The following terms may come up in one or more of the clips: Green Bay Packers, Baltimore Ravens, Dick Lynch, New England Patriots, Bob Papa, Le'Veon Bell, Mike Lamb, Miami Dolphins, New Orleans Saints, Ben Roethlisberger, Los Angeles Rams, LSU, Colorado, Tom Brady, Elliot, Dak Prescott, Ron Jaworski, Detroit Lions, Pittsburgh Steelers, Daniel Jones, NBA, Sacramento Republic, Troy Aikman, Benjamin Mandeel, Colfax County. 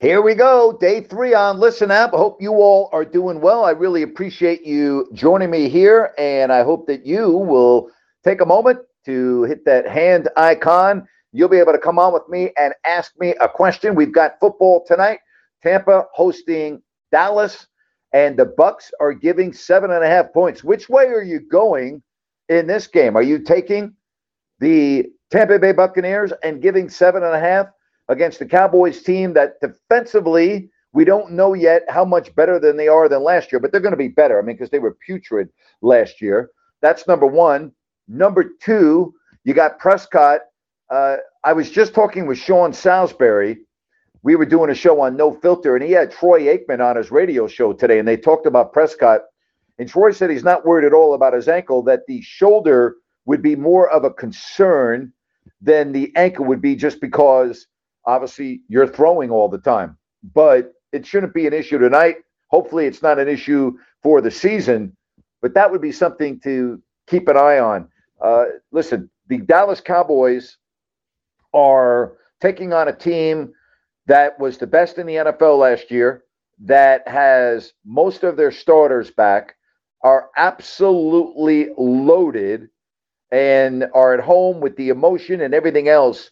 Here we go, day 3 on Listen Up. I hope you all are doing well. I really appreciate you joining me here, and I hope that you will take a moment to hit that hand icon. You'll be able to come on with me and ask me a question. We've got football tonight. Tampa hosting Dallas, and the Bucs are giving 7.5 points. Which way are you going in this game? Are you taking the Tampa Bay Buccaneers and giving 7.5? against the Cowboys team that defensively, we don't know yet how much better than they are than last year, but they're going to be better. I mean, because they were putrid last year. That's number one. Number two, you got Prescott. I was just talking with Sean Salisbury. We were doing a show on No Filter, and he had Troy Aikman on his radio show today, and they talked about Prescott. And Troy said he's not worried at all about his ankle, that the shoulder would be more of a concern than the ankle would be, just because obviously, you're throwing all the time, but it shouldn't be an issue tonight. Hopefully, it's not an issue for the season, but that would be something to keep an eye on. Listen, the Dallas Cowboys are taking on a team that was the best in the NFL last year, that has most of their starters back, are absolutely loaded, and are at home with the emotion and everything else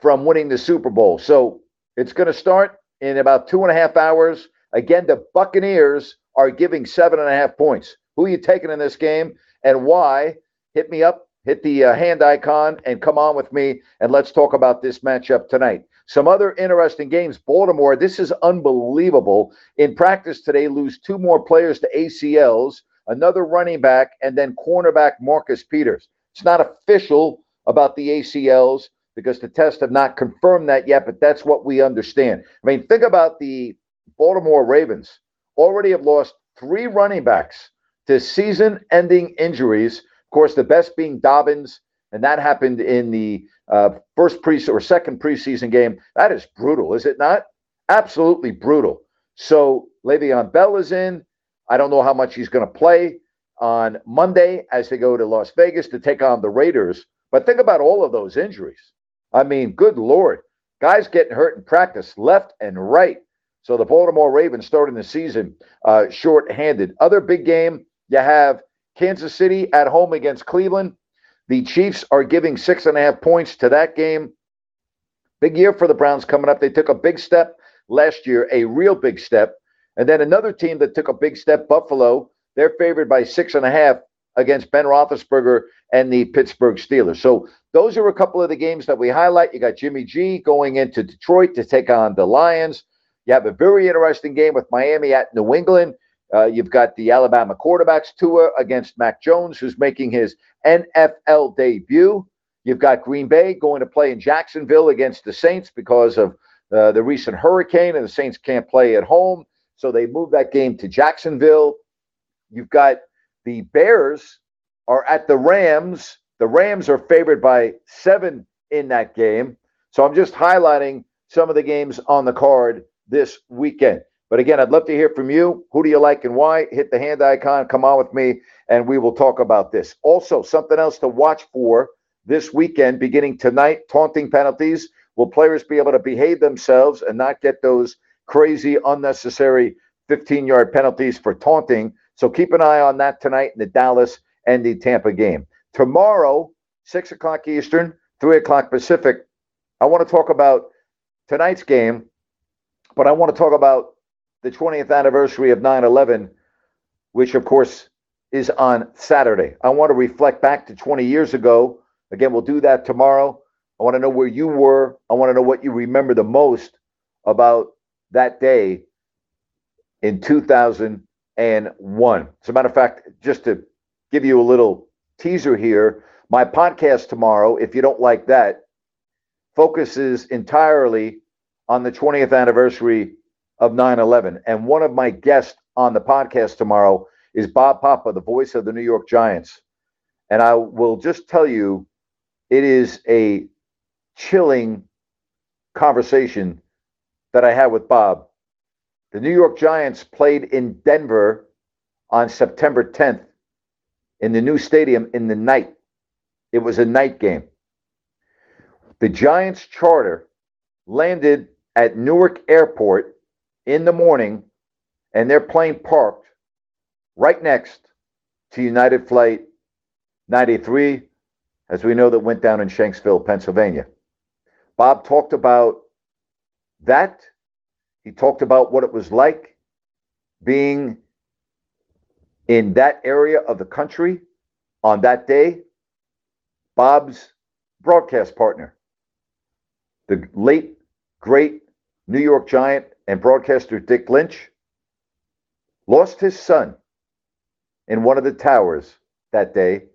from winning the Super Bowl. So it's going to start in about 2.5 hours. Again, the Buccaneers are giving 7.5 points. Who are you taking in this game and why? Hit me up, hit the hand icon, and come on with me, and let's talk about this matchup tonight. Some other interesting games. Baltimore, this is unbelievable. In practice today, lose 2 more players to ACLs, another running back, and then cornerback Marcus Peters. It's not official about the ACLs, because the tests have not confirmed that yet, but that's what we understand. I mean, think about the Baltimore Ravens. Already have lost 3 running backs to season-ending injuries. Of course, the best being Dobbins, and that happened in the second preseason game. That is brutal, is it not? Absolutely brutal. So Le'Veon Bell is in. I don't know how much he's going to play on Monday as they go to Las Vegas to take on the Raiders. But think about all of those injuries. I mean, good Lord, guys getting hurt in practice left and right. So the Baltimore Ravens starting the season short-handed. Other big game, you have Kansas City at home against Cleveland. The Chiefs are giving 6.5 points to that game. Big year for the Browns coming up. They took a big step last year, a real big step. And then another team that took a big step, Buffalo, they're favored by 6.5 against Ben Roethlisberger and the Pittsburgh Steelers. So those are a couple of the games that we highlight. You got Jimmy G going into Detroit to take on the Lions. You have a very interesting game with Miami at New England. You've got the Alabama quarterbacks, Tua against Mac Jones, who's making his NFL debut. You've got Green Bay going to play in Jacksonville against the Saints because of the recent hurricane, and the Saints can't play at home, so they move that game to Jacksonville. You've got the Bears are at the Rams. The Rams are favored by 7 in that game. So I'm just highlighting some of the games on the card this weekend. But again, I'd love to hear from you. Who do you like and why? Hit the hand icon. Come on with me, and we will talk about this. Also, something else to watch for this weekend, beginning tonight, taunting penalties. Will players be able to behave themselves and not get those crazy, unnecessary 15-yard penalties for taunting? So keep an eye on that tonight in the Dallas and the Tampa game. Tomorrow, 6 o'clock Eastern, 3 o'clock Pacific, I want to talk about tonight's game But I want to talk about the 20th anniversary of 9/11, which, of course, is on Saturday. I want to reflect back to 20 years ago. Again, we'll do that tomorrow. I want to know where you were. I want to know what you remember the most about that day in 2001. As a matter of fact, just to give you a little teaser here, my podcast tomorrow, if you don't like that, focuses entirely on the 20th anniversary of 9/11. And one of my guests on the podcast tomorrow is Bob Papa, the voice of the New York Giants. And I will just tell you, it is a chilling conversation that I had with Bob. The New York Giants played in Denver on September 10th in the new stadium in the night. It was a night game. The Giants charter landed at Newark Airport in the morning, and their plane parked right next to United Flight 93, as we know, that went down in Shanksville, Pennsylvania. Bob talked about that. He talked about what it was like being in that area of the country on that day. Bob's broadcast partner, the late, great New York Giant and broadcaster Dick Lynch, lost his son in one of the towers that day,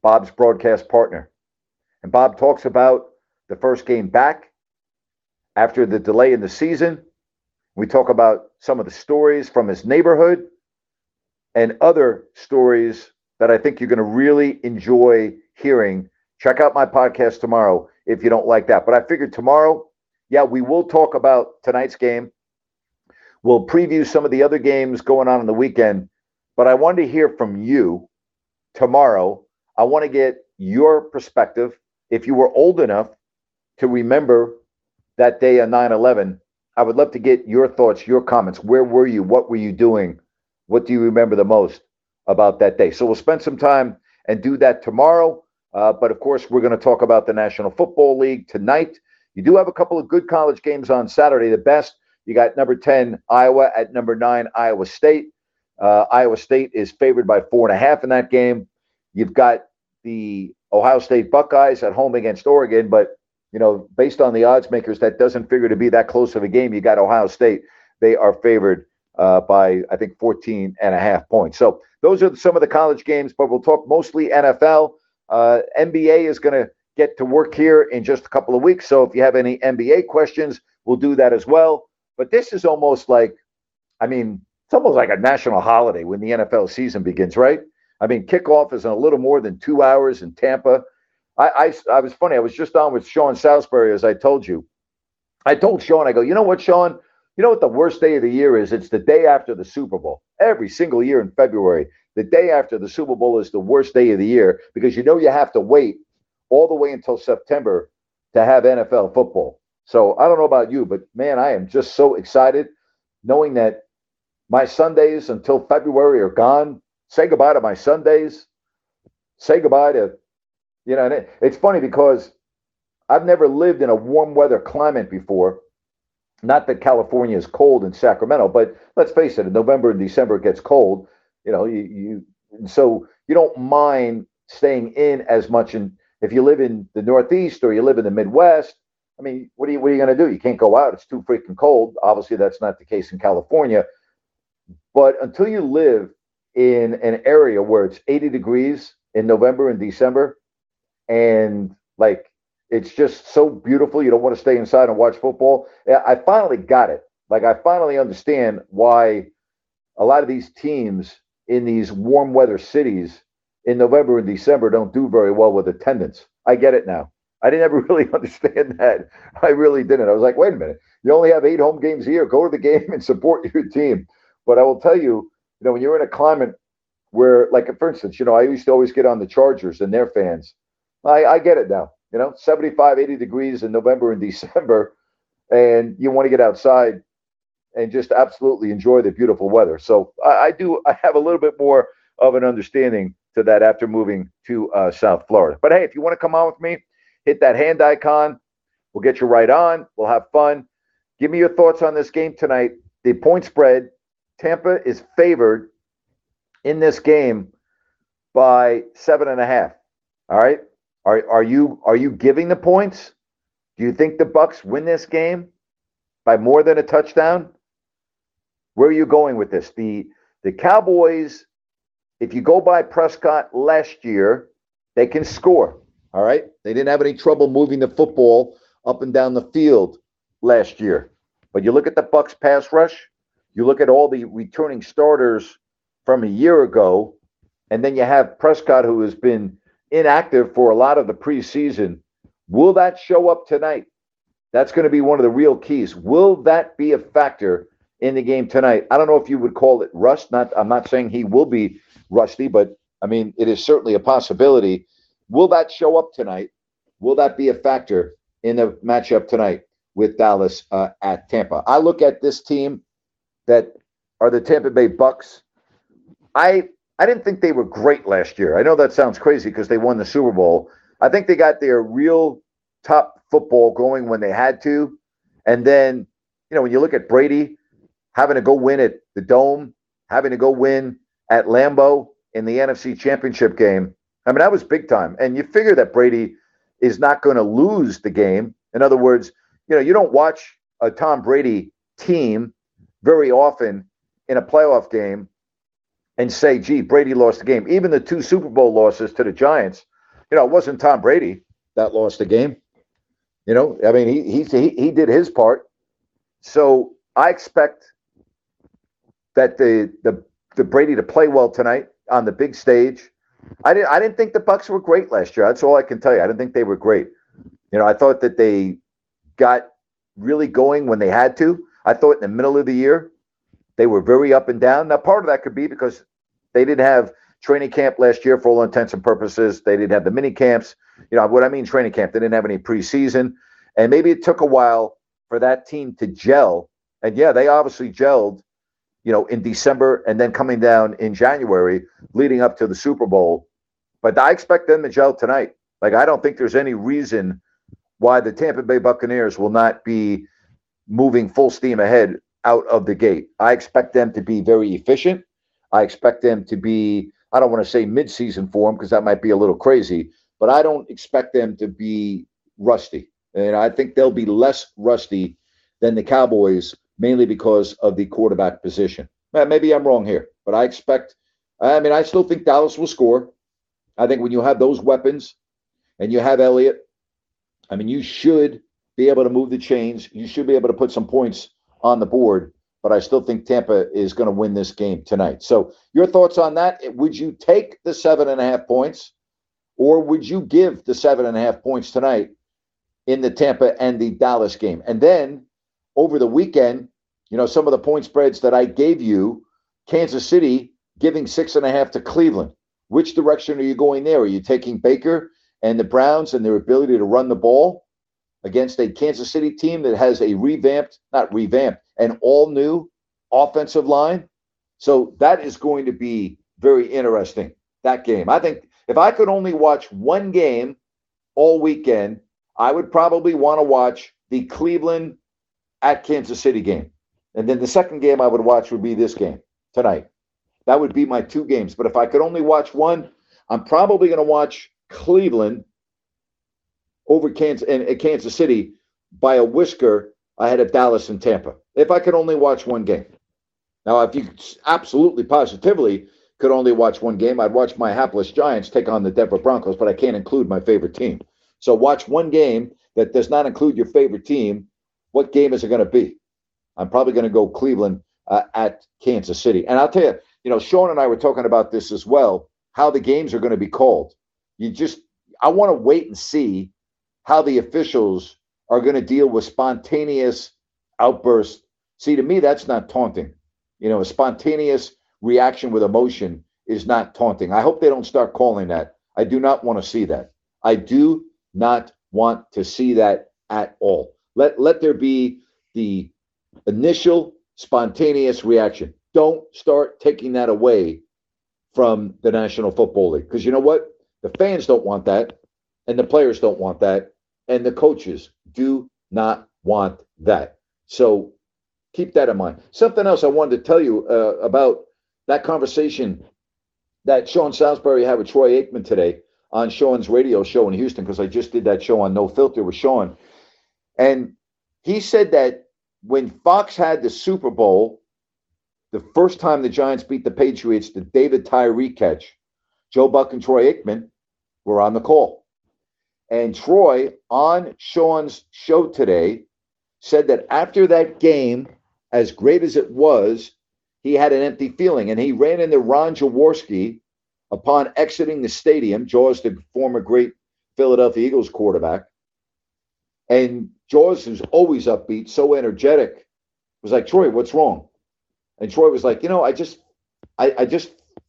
Bob's broadcast partner. And Bob talks about the first game back after the delay in the season. We talk about some of the stories from his neighborhood and other stories that I think you're going to really enjoy hearing. Check out my podcast tomorrow if you don't like that. But I figured tomorrow, we will talk about tonight's game. We'll preview some of the other games going on the weekend. But I wanted to hear from you tomorrow. I want to get your perspective. If you were old enough to remember that day on 9/11, I would love to get your thoughts, your comments. Where were you? What were you doing? What do you remember the most about that day? So we'll spend some time and do that tomorrow. But of course, we're going to talk about the National Football League tonight. You do have a couple of good college games on Saturday. The best, you got number 10, Iowa, at number 9, Iowa State. Iowa State is favored by 4.5 in that game. You've got the Ohio State Buckeyes at home against Oregon, but, you know, based on the odds makers, that doesn't figure to be that close of a game. You got Ohio State. They are favored by, I think, 14.5 points. So those are some of the college games, but we'll talk mostly NFL. NBA is going to get to work here in just a couple of weeks. So if you have any NBA questions, we'll do that as well. But this is almost like, I mean, it's almost like a national holiday when the NFL season begins, right? I mean, kickoff is in a little more than 2 hours in Tampa. I was funny. I was just on with Sean Salisbury, as I told you. I told Sean, I go, you know what, Sean? You know what the worst day of the year is? It's the day after the Super Bowl. Every single year in February, the day after the Super Bowl is the worst day of the year because you know you have to wait all the way until September to have NFL football. So I don't know about you, but, man, I am just so excited knowing that my Sundays until February are gone. Say goodbye to my Sundays. Say goodbye to, you know, and it's funny because I've never lived in a warm weather climate before. Not that California is cold in Sacramento, but let's face it, in November and December it gets cold. You know, so you don't mind staying in as much. And if you live in the Northeast or you live in the Midwest, I mean, what are you going to do? You can't go out. It's too freaking cold. Obviously, that's not the case in California. But until you live in an area where it's 80 degrees in November and December, and like it's just so beautiful, you don't want to stay inside and watch football. I finally got it. Like, I finally understand why a lot of these teams in these warm weather cities in November and December don't do very well with attendance. I get it now. I didn't ever really understand that. I really didn't. I was like, wait a minute. You only have 8 home games a year. Go to the game and support your team. But I will tell you, you know, when you're in a climate where, like, for instance, you know, I used to always get on the Chargers and their fans. I get it now. You know, 75, 80 degrees in November and December, and you want to get outside and just absolutely enjoy the beautiful weather. So I have a little bit more of an understanding to that after moving to South Florida. But, hey, if you want to come on with me, hit that hand icon. We'll get you right on. We'll have fun. Give me your thoughts on this game tonight. The point spread, Tampa is favored in this game by 7.5. All right. Are you giving the points? Do you think the Bucs win this game by more than a touchdown? Where are you going with this? The Cowboys, if you go by Prescott last year, they can score. All right. They didn't have any trouble moving the football up and down the field last year. But you look at the Bucs pass rush, you look at all the returning starters from a year ago, and then you have Prescott, who has been inactive for a lot of the preseason. Will that show up tonight? That's going to be one of the real keys. Will that be a factor in the game tonight? I don't know if you would call it rust. I'm not saying he will be rusty, but I mean, it is certainly a possibility. Will that show up tonight? Will that be a factor in the matchup tonight with Dallas at Tampa? I look at this team that are the Tampa Bay Bucs. I didn't think they were great last year. I know that sounds crazy because they won the Super Bowl. I think they got their real top football going when they had to. And then, you know, when you look at Brady having to go win at the Dome, having to go win at Lambeau in the NFC Championship game, I mean, that was big time. And you figure that Brady is not going to lose the game. In other words, you know, you don't watch a Tom Brady team very often in a playoff game and say, gee, Brady lost the game. Even the two Super Bowl losses to the Giants, you know, it wasn't Tom Brady that lost the game. You know, I mean, he did his part. So I expect that the Brady to play well tonight on the big stage. I didn't think the Bucs were great last year. That's all I can tell you. I didn't think they were great. You know, I thought that they got really going when they had to. I thought in the middle of the year they were very up and down. Now, part of that could be because they didn't have training camp last year for all intents and purposes. They didn't have the mini camps. You know what I mean, training camp. They didn't have any preseason. And maybe it took a while for that team to gel. And, yeah, they obviously gelled, you know, in December and then coming down in January leading up to the Super Bowl. But I expect them to gel tonight. Like, I don't think there's any reason why the Tampa Bay Buccaneers will not be moving full steam ahead out of the gate. I expect them to be very efficient. I expect them to be, I don't want to say midseason form because that might be a little crazy, but I don't expect them to be rusty. And I think they'll be less rusty than the Cowboys, mainly because of the quarterback position. Maybe I'm wrong here, but I still think Dallas will score. I think when you have those weapons and you have Elliott, I mean, you should be able to move the chains. You should be able to put some points on the board, but I still think Tampa is going to win this game tonight. So your thoughts on that? Would you take the 7.5 points, or would you give the 7.5 points tonight in the Tampa and the Dallas game? And then over the weekend, you know, some of the point spreads that I gave you, Kansas City giving 6.5 to Cleveland. Which direction are you going there? Are you taking Baker and the Browns and their ability to run the ball against a Kansas City team that has a an all-new offensive line? So that is going to be very interesting, that game. I think if I could only watch one game all weekend, I would probably want to watch the Cleveland at Kansas City game. And then the second game I would watch would be this game tonight. That would be my two games. But if I could only watch one, I'm probably going to watch Cleveland over Kansas and Kansas City by a whisker ahead of Dallas and Tampa. If I could only watch one game. Now, if you absolutely positively could only watch one game, I'd watch my hapless Giants take on the Denver Broncos, but I can't include my favorite team. So watch one game that does not include your favorite team. What game is it going to be? I'm probably going to go Cleveland at Kansas City. And I'll tell you, you know, Sean and I were talking about this as well, how the games are going to be called. I want to wait and see how the officials are going to deal with spontaneous outbursts. See, to me, that's not taunting. You know, a spontaneous reaction with emotion is not taunting. I hope they don't start calling that. I do not want to see that. I do not want to see that at all. Let there be the initial spontaneous reaction. Don't start taking that away from the National Football League, because you know what? The fans don't want that, and the players don't want that, and the coaches do not want that. So keep that in mind. Something else I wanted to tell you about that conversation that Sean Salisbury had with Troy Aikman today on Sean's radio show in Houston, because I just did that show on No Filter with Sean. And he said that when Fox had the Super Bowl, the first time the Giants beat the Patriots, the David Tyree catch, Joe Buck and Troy Aikman were on the call. And Troy, on Sean's show today, said that after that game, as great as it was, he had an empty feeling. And he ran into Ron Jaworski upon exiting the stadium. Jaws, the former great Philadelphia Eagles quarterback. And Jaws, who's always upbeat, so energetic, was like, Troy, what's wrong? And Troy was like, you know, I just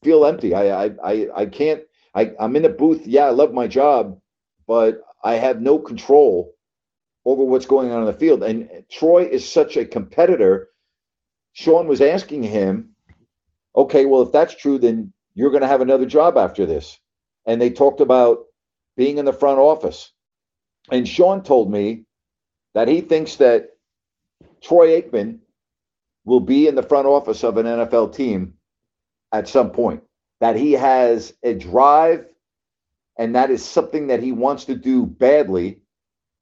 feel empty. I'm in the booth. Yeah, I love my job, but I have no control over what's going on in the field. And Troy is such a competitor. Sean was asking him, okay, well, if that's true, then you're going to have another job after this. And they talked about being in the front office. And Sean told me that he thinks that Troy Aikman will be in the front office of an NFL team at some point, that he has a drive, and that is something that he wants to do badly,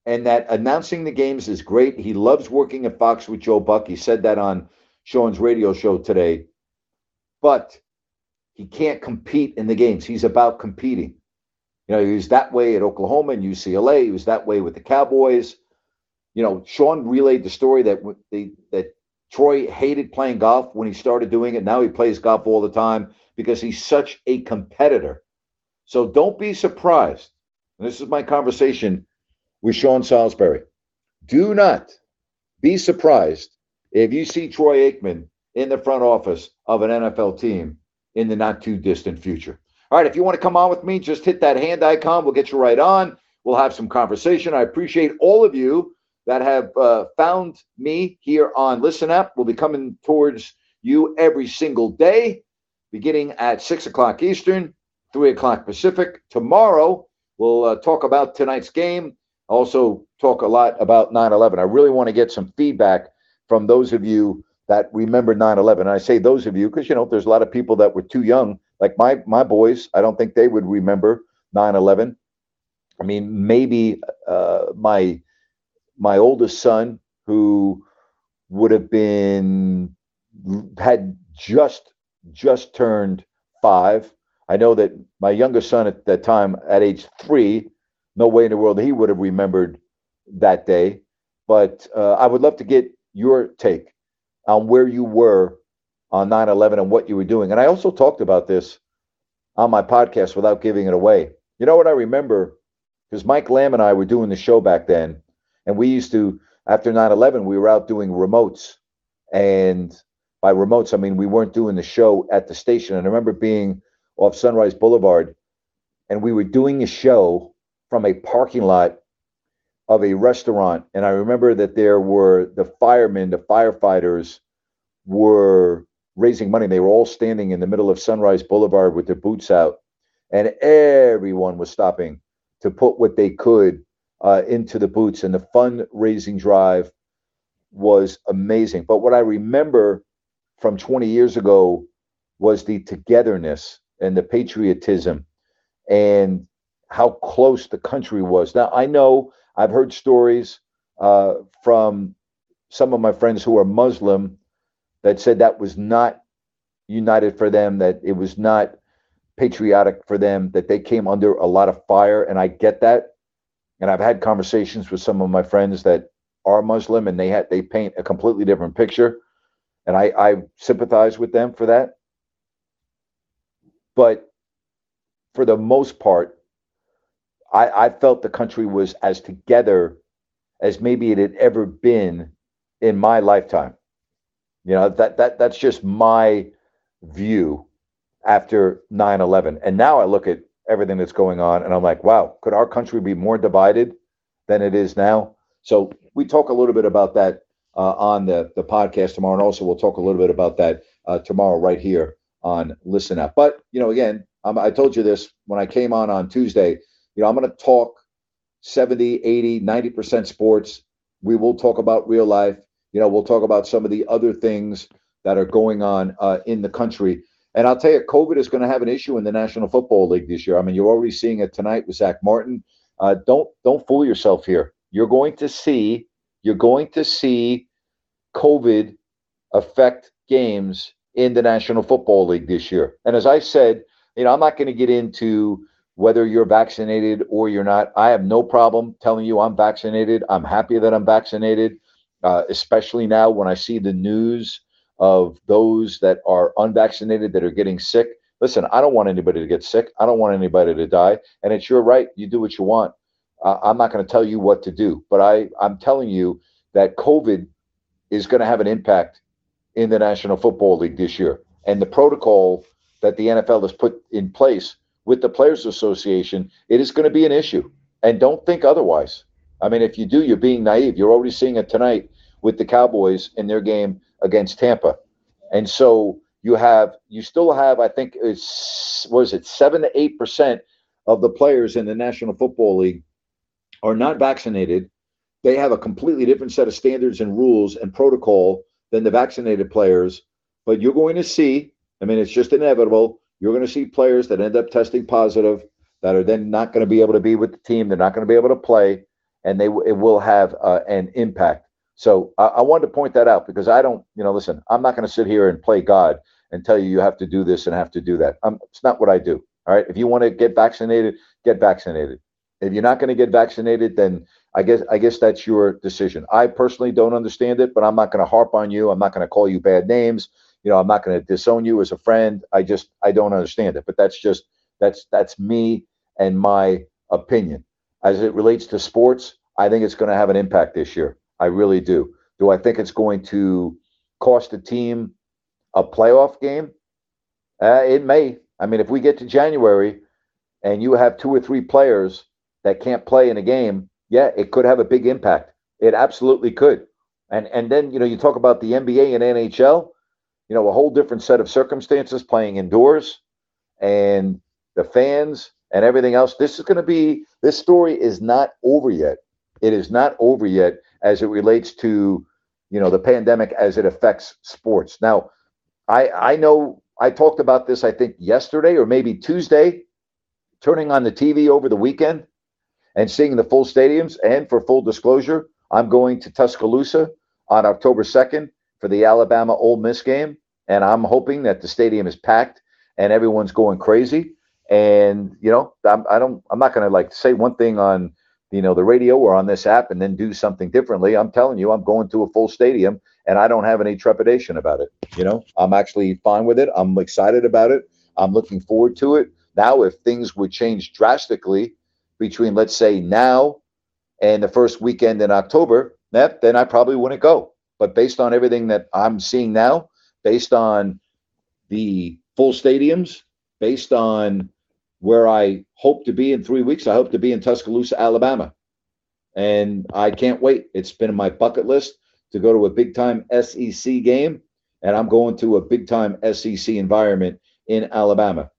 and that announcing the games is great. He loves working at Fox with Joe Buck. He said that on Sean's radio show today, but he can't compete in the games. He's about competing. You know, he was that way at Oklahoma and UCLA. He was that way with the Cowboys. You know, Sean relayed the story that Troy hated playing golf when he started doing it. Now he plays golf all the time because he's such a competitor. So don't be surprised. And this is my conversation with Sean Salisbury. Do not be surprised if you see Troy Aikman in the front office of an NFL team in the not too distant future. All right, if you want to come on with me, just hit that hand icon. We'll get you right on. We'll have some conversation. I appreciate all of you that have found me here on Listen Up. We'll be coming towards you every single day, beginning at 6 o'clock Eastern, 3 o'clock Pacific. Tomorrow, we'll talk about tonight's game. Also talk a lot about 9/11. I really want to get some feedback from those of you that remember 9/11. And I say those of you because, you know, there's a lot of people that were too young. Like my boys, I don't think they would remember 9/11. I mean, maybe my oldest son, who would have been, had just turned 5. I know that my youngest son at that time, at age 3, no way in the world he would have remembered that day. But I would love to get your take on where you were on 9/11 and what you were doing. And I also talked about this on my podcast without giving it away. You know what I remember? Because Mike Lamb and I were doing the show back then. And we used to, after 9/11, we were out doing remotes. And by remotes, I mean we weren't doing the show at the station. And I remember being off Sunrise Boulevard, and we were doing a show from a parking lot of a restaurant. And I remember that there were the firemen, the firefighters were raising money. They were all standing in the middle of Sunrise Boulevard with their boots out, and everyone was stopping to put what they could into the boots, and the fundraising drive was amazing. But what I remember from 20 years ago was the togetherness and the patriotism and how close the country was. Now, I know I've heard stories from some of my friends who are Muslim that said that was not united for them, that it was not patriotic for them, that they came under a lot of fire. And I get that. And I've had conversations with some of my friends that are Muslim, and they paint a completely different picture. And I sympathize with them for that. But for the most part, I felt the country was as together as maybe it had ever been in my lifetime. You know, that's just my view after 9/11. And now I look at everything that's going on, and I'm like, wow, could our country be more divided than it is now? So we talk a little bit about that on the podcast tomorrow, and also we'll talk a little bit about that tomorrow right here on Listen Up. But, you know, again, I told you this when I came on Tuesday. You know, I'm going to talk 70, 80, 90% sports. We will talk about real life. You know, we'll talk about some of the other things that are going on in the country. And I'll tell you, COVID is going to have an issue in the National Football League this year. I mean, you're already seeing it tonight with Zach Martin. Don't fool yourself here. You're going to see COVID affect games in the National Football League this year. And as I said, you know, I'm not going to get into whether you're vaccinated or you're not. I have no problem telling you I'm vaccinated. I'm happy that I'm vaccinated, especially now when I see the news of those that are unvaccinated that are getting sick. Listen, I don't want anybody to get sick. I don't want anybody to die. And it's your right. You do what you want. I'm not going to tell you what to do. But I'm telling you that COVID is going to have an impact in the National Football League this year. And the protocol that the NFL has put in place with the Players Association, it is going to be an issue. And don't think otherwise. I mean, if you do, you're being naive. You're already seeing it tonight with the Cowboys in their game against Tampa. And so you still have, I think, it's 7 to 8% of the players in the National Football League are not vaccinated. They have a completely different set of standards and rules and protocol than the vaccinated players. But you're going to see, I mean, it's just inevitable. You're going to see players that end up testing positive that are then not going to be able to be with the team. They're not going to be able to play, and it will have an impact. So I wanted to point that out because I don't, you know, listen, I'm not going to sit here and play God and tell you you have to do this and have to do that. It's not what I do. All right. If you want to get vaccinated, get vaccinated. If you're not going to get vaccinated, then I guess that's your decision. I personally don't understand it, but I'm not going to harp on you. I'm not going to call you bad names. You know, I'm not going to disown you as a friend. I don't understand it, but that's me and my opinion. As it relates to sports, I think it's going to have an impact this year. I really do. Do I think it's going to cost a team a playoff game? It may. I mean, if we get to January and you have 2 or 3 players that can't play in a game, yeah, it could have a big impact. It absolutely could. And then, you know, you talk about the NBA and NHL. You know, a whole different set of circumstances, playing indoors and the fans and everything else. This story is not over yet. It is not over yet as it relates to, you know, the pandemic as it affects sports. Now, I know I talked about this, I think, yesterday or maybe Tuesday, turning on the TV over the weekend and seeing the full stadiums. And for full disclosure, I'm going to Tuscaloosa on October 2nd. For the Alabama Ole Miss game, and I'm hoping that the stadium is packed and everyone's going crazy. And you know, I'm not going to like say one thing on, you know, the radio or on this app and then do something differently. I'm telling you, I'm going to a full stadium, and I don't have any trepidation about it. You know, I'm actually fine with it. I'm excited about it. I'm looking forward to it. Now, if things would change drastically between, let's say, now and the first weekend in October, then I probably wouldn't go. But based on everything that I'm seeing now, based on the full stadiums, based on where I hope to be in 3 weeks, I hope to be in Tuscaloosa, Alabama. And I can't wait. It's been in my bucket list to go to a big-time SEC game, and I'm going to a big-time SEC environment in Alabama.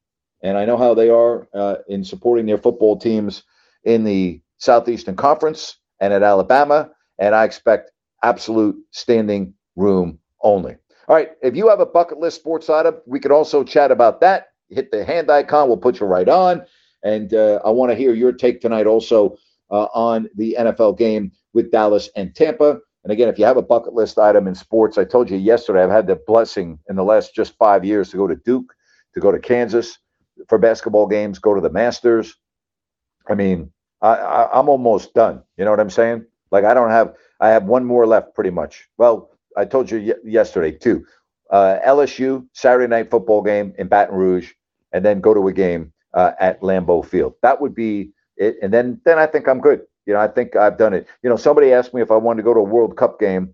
And I know how they are in supporting their football teams in the Southeastern Conference and at Alabama, and I expect absolute standing room only. All right. If you have a bucket list sports item, we could also chat about that. Hit the hand icon. We'll put you right on. And I want to hear your take tonight also on the NFL game with Dallas and Tampa. And again, if you have a bucket list item in sports, I told you yesterday, I've had the blessing in the last just 5 years to go to Duke, to go to Kansas for basketball games, go to the Masters. I mean, I'm almost done. You know what I'm saying? Like I have one more left pretty much. Well, I told you yesterday too. LSU Saturday night football game in Baton Rouge, and then go to a game at Lambeau Field. That would be it. And then I think I'm good. You know, I think I've done it. You know, somebody asked me if I wanted to go to a World Cup game,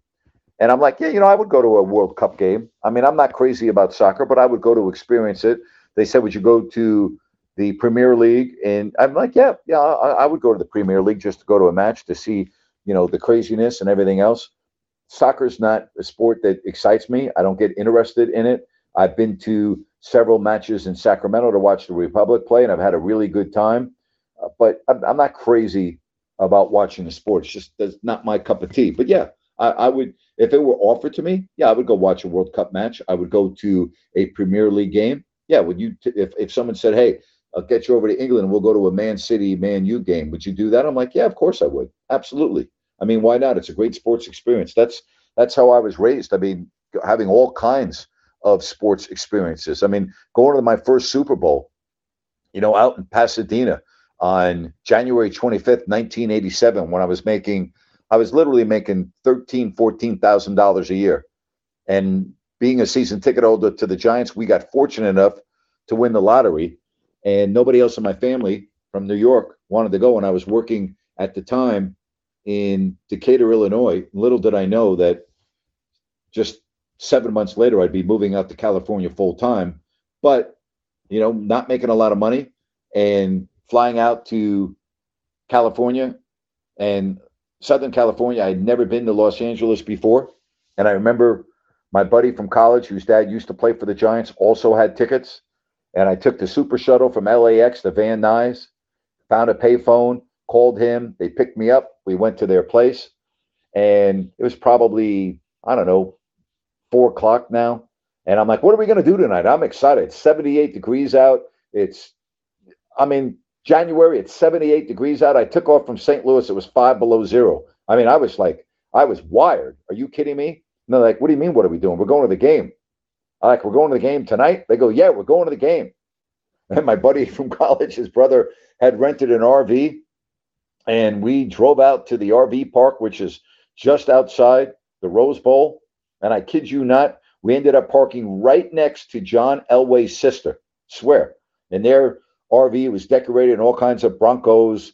and I'm like, yeah, you know, I would go to a World Cup game. I mean, I'm not crazy about soccer, but I would go to experience it. They said, would you go to the Premier League? And I'm like, yeah, I would go to the Premier League just to go to a match to see, you know, the craziness and everything else. Soccer's not a sport that excites me. I don't get interested in it. I've been to several matches in Sacramento to watch the Republic play, and I've had a really good time. But I'm not crazy about watching the sport. It's just that's not my cup of tea. But yeah, I would. If it were offered to me, yeah, I would go watch a World Cup match. I would go to a Premier League game. Yeah, would you? If someone said, "Hey, I'll get you over to England, we'll go to a Man City, Man U game," would you do that? I'm like, yeah, of course I would. Absolutely. I mean, why not? It's a great sports experience. That's how I was raised. I mean, having all kinds of sports experiences. I mean, going to my first Super Bowl, out in Pasadena on January 25th, 1987, when I was literally making $13,000, $14,000 a year. And being a season ticket holder to the Giants, we got fortunate enough to win the lottery. And nobody else in my family from New York wanted to go. And I was working at the time in Decatur, Illinois. Little did I know that just 7 months later, I'd be moving out to California full time. But, not making a lot of money and flying out to California and Southern California. I had never been to Los Angeles before. And I remember my buddy from college, whose dad used to play for the Giants, also had tickets. And I took the super shuttle from LAX to Van Nuys, found a payphone, called him. They picked me up. We went to their place. And it was probably, 4 o'clock now. And I'm like, what are we going to do tonight? I'm excited. It's 78 degrees out. January, it's 78 degrees out. I took off from St. Louis. It was 5 below zero. I mean, I was wired. Are you kidding me? And they're like, what do you mean? What are we doing? We're going to the game. We're going to the game tonight? They go, yeah, we're going to the game. And my buddy from college, his brother, had rented an RV, and we drove out to the RV park, which is just outside the Rose Bowl. And I kid you not, we ended up parking right next to John Elway's sister, swear. And their RV was decorated in all kinds of Broncos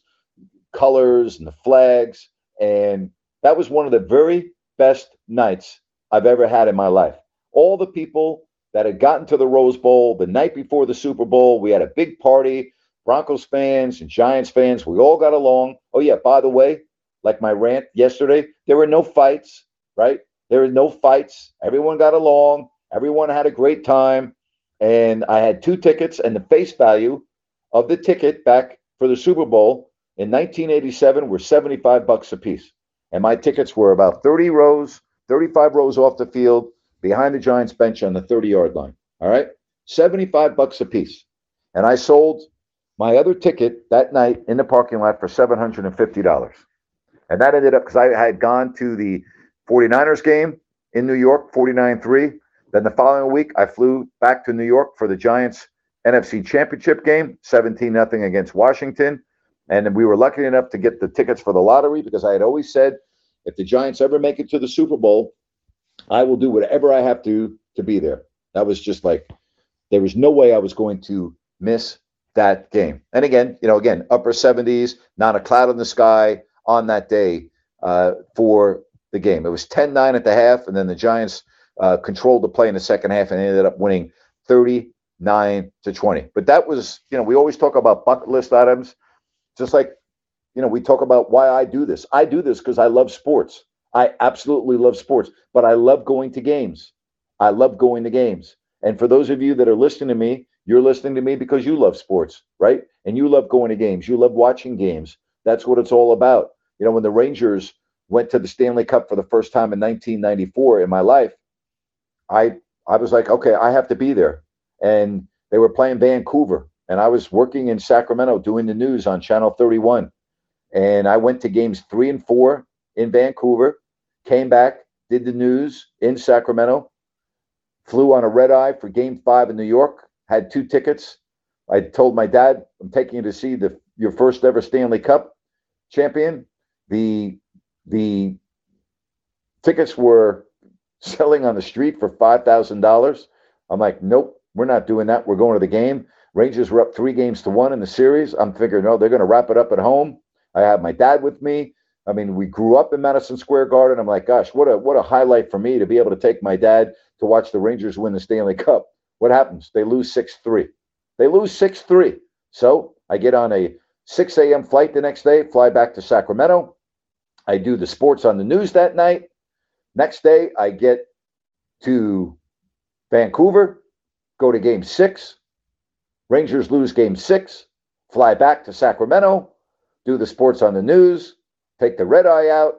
colors and the flags. And that was one of the very best nights I've ever had in my life. All the people that had gotten to the Rose Bowl the night before the Super Bowl, we had a big party, Broncos fans and Giants fans. We all got along. Oh, yeah, by the way, like my rant yesterday, there were no fights, right? There were no fights. Everyone got along. Everyone had a great time. And I had 2 tickets, and the face value of the ticket back for the Super Bowl in 1987 were $75 a piece. And my tickets were about 30 rows, 35 rows off the field, behind the Giants bench on the 30-yard line, all right? $75 a piece. And I sold my other ticket that night in the parking lot for $750. And that ended up, because I had gone to the 49ers game in New York, 49-3. Then the following week, I flew back to New York for the Giants NFC Championship game, 17-0 against Washington. And we were lucky enough to get the tickets for the lottery, because I had always said, if the Giants ever make it to the Super Bowl, I will do whatever I have to be there. That was just like, there was no way I was going to miss that game. And again, upper 70s, not a cloud in the sky on that day for the game. It was 10-9 at the half, and then the Giants controlled the play in the second half and ended up winning 39-20. But that was, we always talk about bucket list items, just like, we talk about why I do this. I do this because I love sports. I absolutely love sports, but I love going to games. I love going to games. And for those of you that are listening to me, you're listening to me because you love sports, right? And you love going to games. You love watching games. That's what it's all about. When the Rangers went to the Stanley Cup for the first time in 1994 in my life, I was like, okay, I have to be there. And they were playing Vancouver, and I was working in Sacramento doing the news on Channel 31. And I went to games 3 and 4 in Vancouver, came back, did the news in Sacramento, flew on a red eye for Game 5 in New York, had 2 tickets. I told my dad, I'm taking you to see your first ever Stanley Cup champion. The tickets were selling on the street for $5,000. I'm like, nope, we're not doing that. We're going to the game. Rangers were up 3 games to 1 in the series. I'm figuring, no, they're going to wrap it up at home. I have my dad with me. I mean, we grew up in Madison Square Garden. I'm like, gosh, what a highlight for me to be able to take my dad to watch the Rangers win the Stanley Cup. What happens? They lose 6-3. They lose 6-3. So I get on a 6 a.m. flight the next day, fly back to Sacramento. I do the sports on the news that night. Next day, I get to Vancouver, go to Game 6. Rangers lose Game 6, fly back to Sacramento, do the sports on the news, take the red eye out,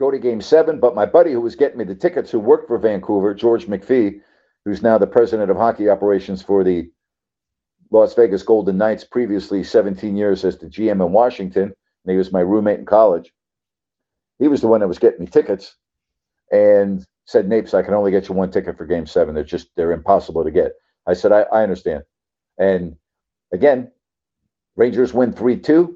go to Game 7. But my buddy who was getting me the tickets, who worked for Vancouver, George McPhee, who's now the president of hockey operations for the Las Vegas Golden Knights, previously 17 years as the GM in Washington, and he was my roommate in college. He was the one that was getting me tickets and said, Napes, I can only get you one ticket for Game 7. They're impossible to get. I said, I understand. And again, Rangers win 3-2,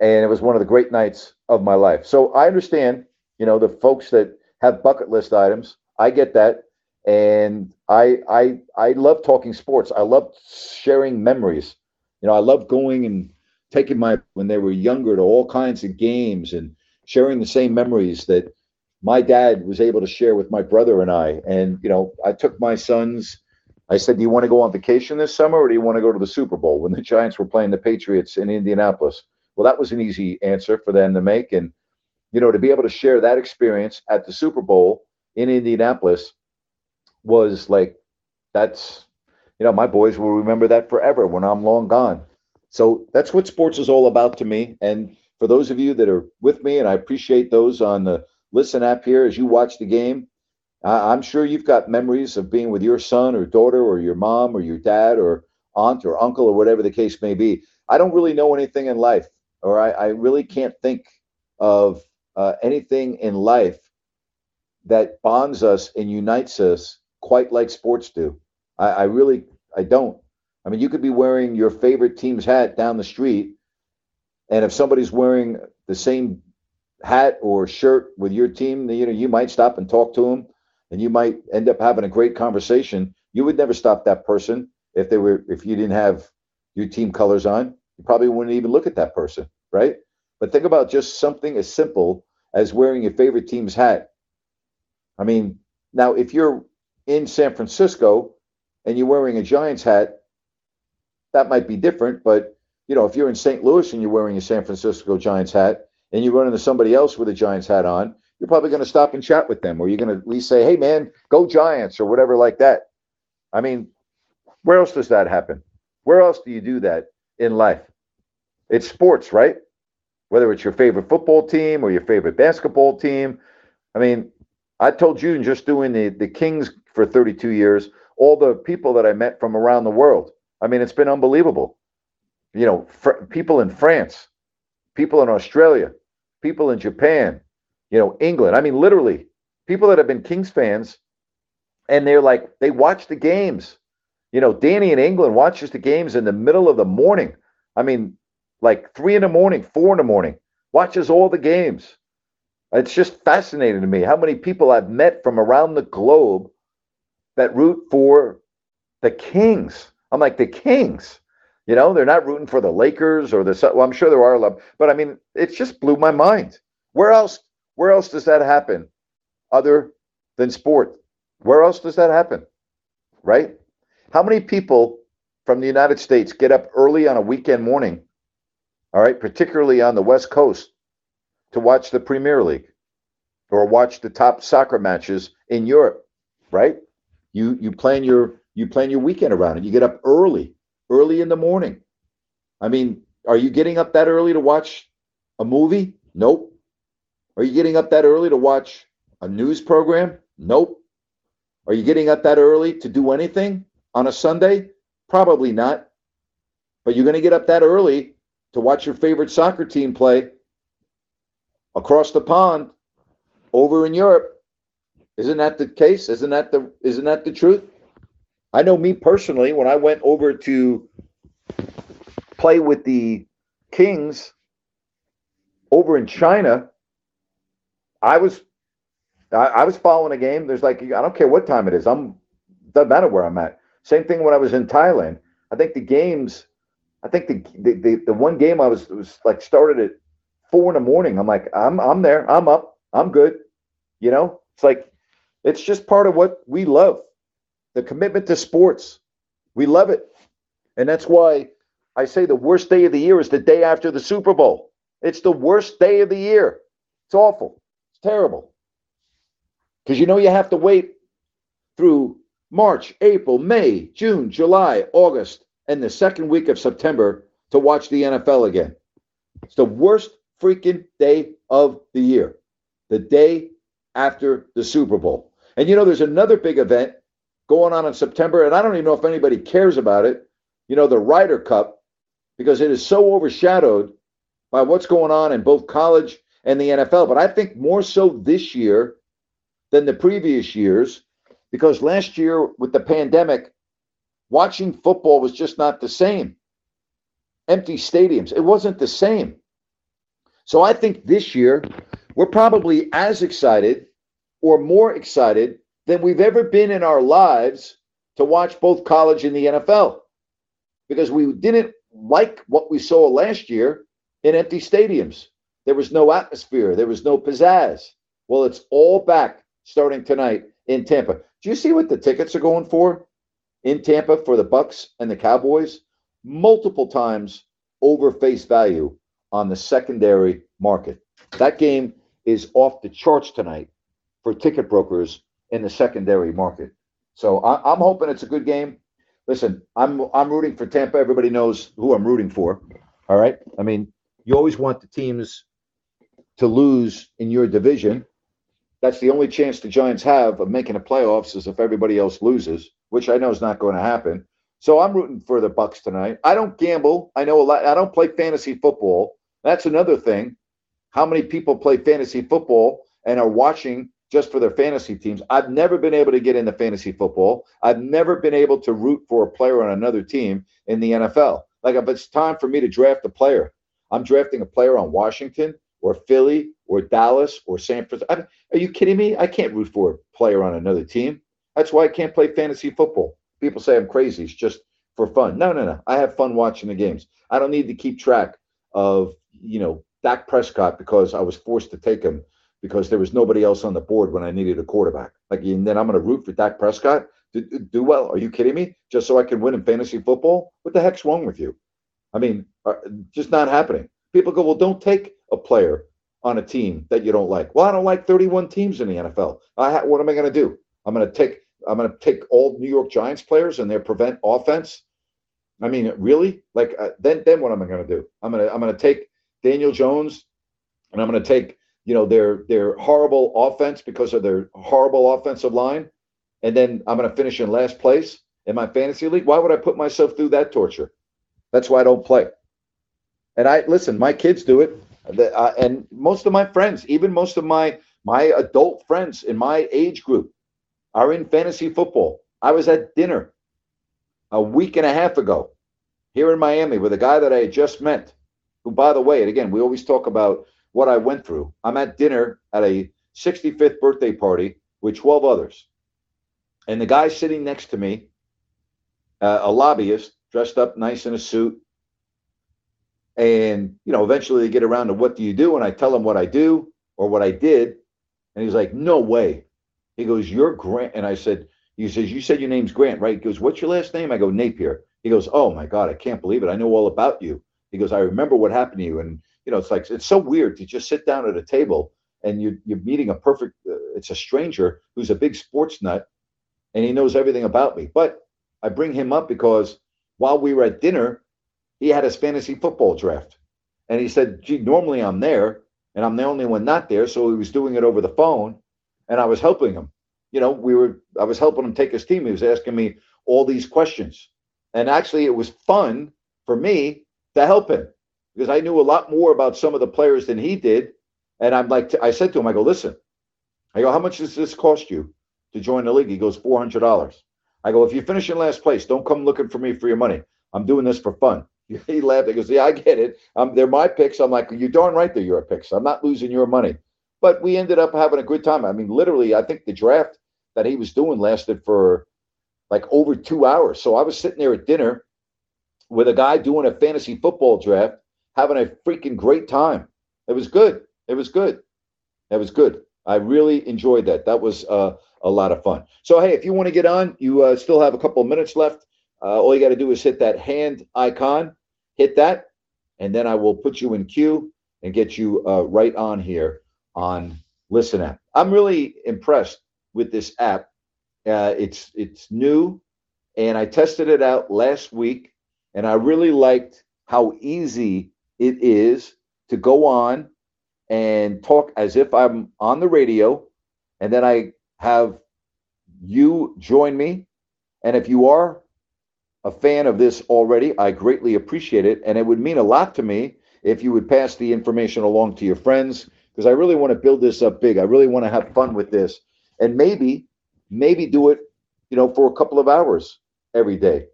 and it was one of the great nights of my life. So I understand, the folks that have bucket list items. I get that. And I love talking sports. I love sharing memories. I love going and taking when they were younger to all kinds of games and sharing the same memories that my dad was able to share with my brother and I. And, I took my sons. I said, do you want to go on vacation this summer or do you want to go to the Super Bowl when the Giants were playing the Patriots in Indianapolis? Well, that was an easy answer for them to make. And, to be able to share that experience at the Super Bowl in Indianapolis was like, my boys will remember that forever when I'm long gone. So that's what sports is all about to me. And for those of you that are with me, and I appreciate those on the Listen app here, as you watch the game, I'm sure you've got memories of being with your son or daughter or your mom or your dad or aunt or uncle or whatever the case may be. I don't really know anything in life, or I really can't think of anything in life that bonds us and unites us quite like sports do. I don't. I mean, you could be wearing your favorite team's hat down the street, and if somebody's wearing the same hat or shirt with your team, you might stop and talk to them, and you might end up having a great conversation. You would never stop that person if you didn't have your team colors on. You probably wouldn't even look at that person, right? But think about just something as simple as wearing your favorite team's hat. I mean, now if you're in San Francisco and you're wearing a Giants hat, that might be different. But, if you're in St. Louis and you're wearing a San Francisco Giants hat and you run into somebody else with a Giants hat on, you're probably going to stop and chat with them, or you're going to at least say, hey, man, go Giants, or whatever like that. I mean, where else does that happen? Where else do you do that in life? It's sports, right? Whether it's your favorite football team or your favorite basketball team. I mean, I told you, just doing the Kings for 32 years, all the people that I met from around the world. I mean, it's been unbelievable. People in France, people in Australia, people in Japan, England. I mean, literally, people that have been Kings fans, and they're like, they watch the games. Danny in England watches the games in the middle of the morning. I mean, like 3 in the morning, 4 in the morning, watches all the games. It's just fascinating to me how many people I've met from around the globe that root for the Kings. I'm like, the Kings, they're not rooting for the Lakers or I'm sure there are a lot, but I mean, it just blew my mind. Where else does that happen other than sport? Where else does that happen? Right? How many people from the United States get up early on a weekend morning, all right, particularly on the West Coast, to watch the Premier League or watch the top soccer matches in Europe, right? You plan your weekend around it. You get up early in the morning. I mean, are you getting up that early to watch a movie? Nope. Are you getting up that early to watch a news program? Nope. Are you getting up that early to do anything on a Sunday? Probably not. But you're going to get up that early to watch your favorite soccer team play across the pond over in Europe. Isn't that the case? Isn't that the truth? I know me personally, when I went over to play with the Kings over in China, I was following a game. There's like, I don't care what time it is. Doesn't matter where I'm at. Same thing when I was in Thailand. I think the one game it was like started at 4 in the morning. I'm like, I'm there. I'm up. I'm good. It's like, it's just part of what we love. The commitment to sports. We love it. And that's why I say the worst day of the year is the day after the Super Bowl. It's the worst day of the year. It's awful. It's terrible. Because you have to wait through March, April, May, June, July, August, and the second week of September to watch the NFL again. It's the worst freaking day of the year. the day after the Super Bowl. And, you know, there's another big event going on in September, and I don't even know if anybody cares about it, you know, the Ryder Cup, because it is so overshadowed by what's going on in both college and the NFL. But I think more so this year than the previous years, because last year with the pandemic, watching football was just not the same. Empty stadiums, it wasn't the same. So I think this year we're probably as excited or more excited than we've ever been in our lives to watch both college and the NFL, because we didn't like what we saw last year in empty stadiums. There was no atmosphere. There was no pizzazz. Well, it's all back starting tonight in Tampa. Do you see what the tickets are going for in Tampa for the Bucks and the Cowboys? Multiple times over face value on the secondary market. That game is off the charts tonight for ticket brokers in the secondary market. So I'm hoping it's a good game. Listen, I'm rooting for Tampa. Everybody knows who I'm rooting for. All right. I mean, you always want the teams to lose in your division. That's the only chance the Giants have of making the playoffs, is if everybody else loses, which I know is not going to happen. So I'm rooting for the Bucks tonight. I don't gamble. I know a lot. I don't play fantasy football. That's another thing. How many people play fantasy football and are watching just for their fantasy teams? I've never been able to get into fantasy football. I've never been able to root for a player on another team in the NFL. Like, if it's time for me to draft a player, I'm drafting a player on Washington or Philly or Dallas or San Francisco. Are you kidding me? I can't root for a player on another team. That's why I can't play fantasy football. People say I'm crazy. It's just for fun. No. I have fun watching the games. I don't need to keep track of, you know, Dak Prescott because I was forced to take him because there was nobody else on the board when I needed a quarterback. Like, and then I'm going to root for Dak Prescott to do well. Are you kidding me? Just so I can win in fantasy football? What the heck's wrong with you? I mean, just not happening. People go, well, don't take a player on a team that you don't like. Well, I don't like 31 teams in the NFL. What am I going to do? I'm going to take all New York Giants players and their prevent offense. I mean, really? Like, then what am I going to do? I'm going to take Daniel Jones, and I'm going to take, you know, their horrible offense because of their horrible offensive line, and then I'm going to finish in last place in my fantasy league. Why would I put myself through that torture? That's why I don't play. And I listen. My kids do it, and most of my friends, even most of my adult friends in my age group, are in fantasy football. I was at dinner a week and a half ago here in Miami with a guy that I had just met, who, by the way, and again, we always talk about what I went through. I'm at dinner at a 65th birthday party with 12 others. And the guy sitting next to me, a lobbyist, dressed up nice in a suit. And, you know, eventually they get around to what do you do? And I tell him what I do or what I did. And he's like, no way. He goes, you're Grant. And I said, he says, you said your name's Grant, right? He goes, what's your last name? I go, Napier. He goes, oh my God, I can't believe it. I know all about you. He goes, I remember what happened to you. And, you know, it's like, it's so weird to just sit down at a table and you're meeting it's a stranger who's a big sports nut and he knows everything about me. But I bring him up because while we were at dinner, he had his fantasy football draft. And he said, gee, normally I'm there and I'm the only one not there. So he was doing it over the phone. And I was helping him. You know, I was helping him take his team. He was asking me all these questions. And actually, it was fun for me to help him because I knew a lot more about some of the players than he did. And I'm like, I said to him, I go, listen, I go, how much does this cost you to join the league? He goes, $400. I go, if you finish in last place, don't come looking for me for your money. I'm doing this for fun. He laughed. He goes, yeah, I get it. They're my picks. I'm like, you're darn right they're your picks. I'm not losing your money. But we ended up having a good time. I mean, literally, I think the draft that he was doing lasted for like over 2 hours. So I was sitting there at dinner with a guy doing a fantasy football draft, having a freaking great time. It was good. I really enjoyed that. That was a lot of fun. So, hey, if you want to get on, you still have a couple of minutes left. All you got to do is hit that hand icon, hit that, and then I will put you in queue and get you right on here on Listen App. I'm really impressed with this app. It's new, and I tested it out last week, and I really liked how easy it is to go on and talk as if I'm on the radio, and then I have you join me. And if you are a fan of this already, I greatly appreciate it, and it would mean a lot to me if you would pass the information along to your friends, because I really want to build this up big. I really want to have fun with this, and maybe do it, for a couple of hours every day.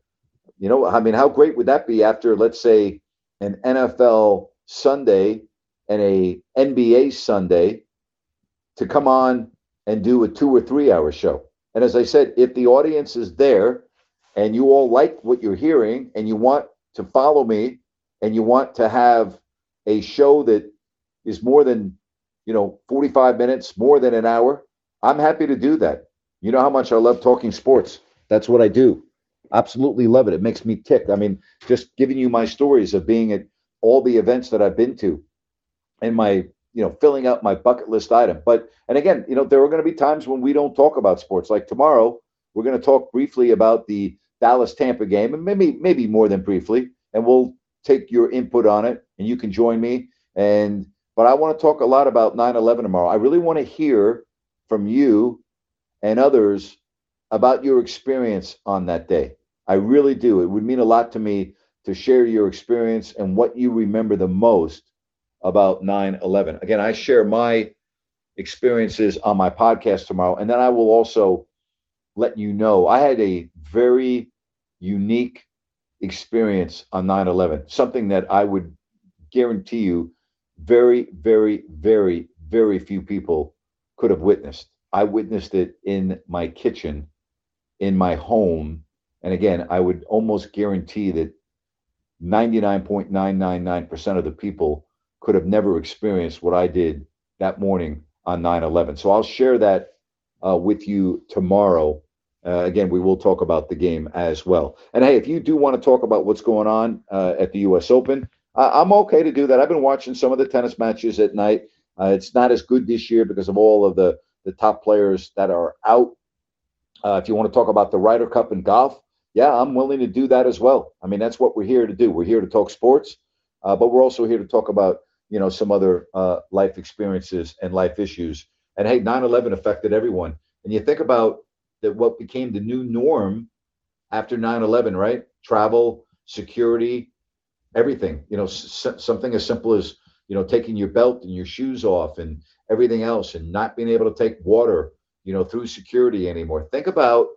I mean, how great would that be after, let's say, an NFL Sunday and a NBA Sunday, to come on and do a 2 or 3 hour show? And as I said, if the audience is there and you all like what you're hearing and you want to follow me and you want to have a show that is more than, 45 minutes, more than an hour, I'm happy to do that. You know how much I love talking sports. That's what I do. Absolutely love it. It makes me tick. I mean, just giving you my stories of being at all the events that I've been to and my, filling out my bucket list item. But, and again, there are going to be times when we don't talk about sports. Like tomorrow, we're going to talk briefly about the Dallas-Tampa game, and maybe more than briefly, and we'll take your input on it, and you can join me. But I want to talk a lot about 9/11 tomorrow. I really want to hear from you and others about your experience on that day. I really do. It would mean a lot to me to share your experience and what you remember the most about 9/11. Again, I share my experiences on my podcast tomorrow, and then I will also let you know. I had a very unique experience on 9/11, something that I would guarantee you very, very, very, very few people could have witnessed. I witnessed it in my kitchen, in my home. And again, I would almost guarantee that 99.999% of the people could have never experienced what I did that morning on 9/11. So I'll share that with you tomorrow. Again, we will talk about the game as well. And hey, if you do want to talk about what's going on at the U.S. Open, I'm okay to do that. I've been watching some of the tennis matches at night. It's not as good this year because of all of the top players that are out. If you want to talk about the Ryder Cup and golf, yeah, I'm willing to do that as well. I mean, that's what we're here to do. We're here to talk sports, but we're also here to talk about some other life experiences and life issues. And hey, 9/11 affected everyone. And you think about that, what became the new norm after 9/11, right? Travel, security, everything. Something as simple as taking your belt and your shoes off and everything else, and not being able to take water through security anymore. Think about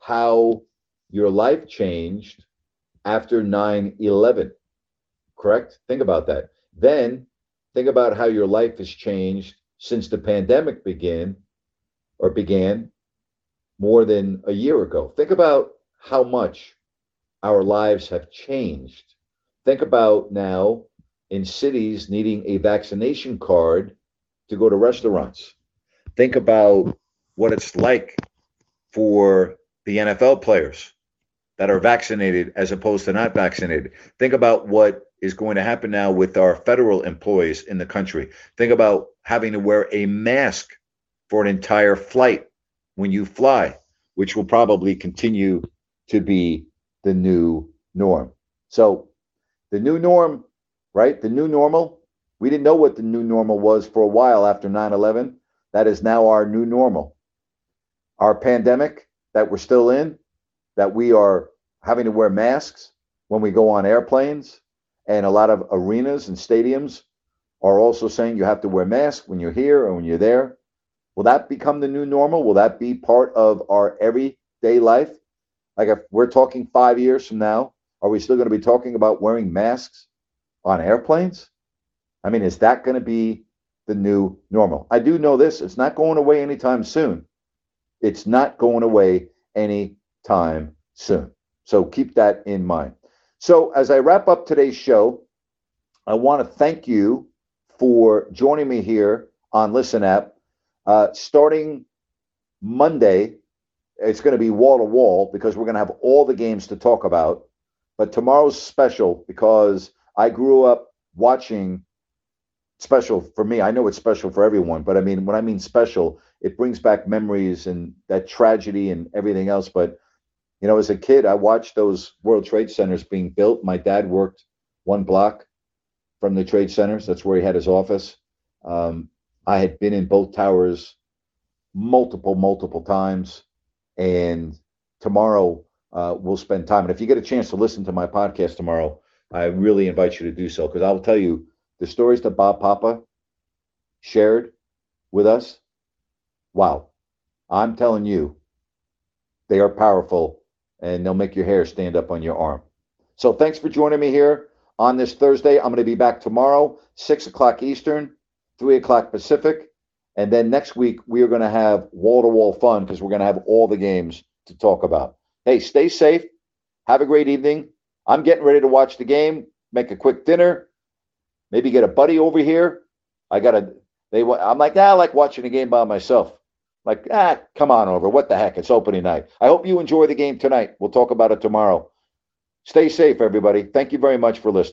how your life changed after 9/11. Correct? Think about that. Then think about how your life has changed since the pandemic began more than a year ago. Think about how much our lives have changed. Think about now in cities needing a vaccination card to go to restaurants. Think about what it's like for the NFL players that are vaccinated as opposed to not vaccinated. Think about what is going to happen now with our federal employees in the country. Think about having to wear a mask for an entire flight when you fly, which will probably continue to be the new norm. So the new norm, right? The new normal. We didn't know what the new normal was for a while after 9/11. That is now our new normal. Our pandemic that we're still in, that we are having to wear masks when we go on airplanes, and a lot of arenas and stadiums are also saying you have to wear masks when you're here or when you're there. Will that become the new normal? Will that be part of our everyday life? Like if we're talking 5 years from now, are we still going to be talking about wearing masks on airplanes? I mean, is that going to be the new normal? I do know this. It's not going away anytime soon. It's not going away anytime soon. So keep that in mind. So as I wrap up today's show, I want to thank you for joining me here on Listen App. Starting Monday, it's going to be wall-to-wall because we're going to have all the games to talk about. But tomorrow's special because I grew up watching. Special for me, I know it's special for everyone, but I mean, when I mean special, it brings back memories and that tragedy and everything else. But, as a kid, I watched those World Trade Centers being built. My dad worked one block from the Trade Centers. That's where he had his office. I had been in both towers multiple times, and tomorrow we'll spend time. And if you get a chance to listen to my podcast tomorrow, I really invite you to do so, because I will tell you the stories that Bob Papa shared with us. Wow. I'm telling you, they are powerful, and they'll make your hair stand up on your arm. So thanks for joining me here on this Thursday. I'm going to be back tomorrow, 6 o'clock Eastern, 3 o'clock Pacific. And then next week, we are going to have wall-to-wall fun, because we're going to have all the games to talk about. Hey, stay safe. Have a great evening. I'm getting ready to watch the game, make a quick dinner, maybe get a buddy over here. I'm like, I like watching the game by myself. Like, come on over. What the heck? It's opening night. I hope you enjoy the game tonight. We'll talk about it tomorrow. Stay safe, everybody. Thank you very much for listening.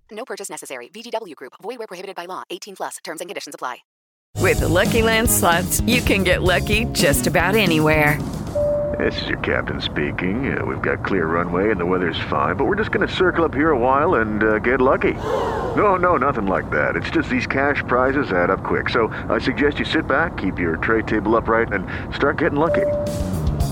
No purchase necessary. VGW Group. Void where prohibited by law. 18 plus. Terms and conditions apply. With the Lucky Land Slots, you can get lucky just about anywhere. This is your captain speaking. We've got clear runway and the weather's fine, but we're just going to circle up here a while and get lucky. No, nothing like that. It's just these cash prizes add up quick. So I suggest you sit back, keep your tray table upright, and start getting lucky.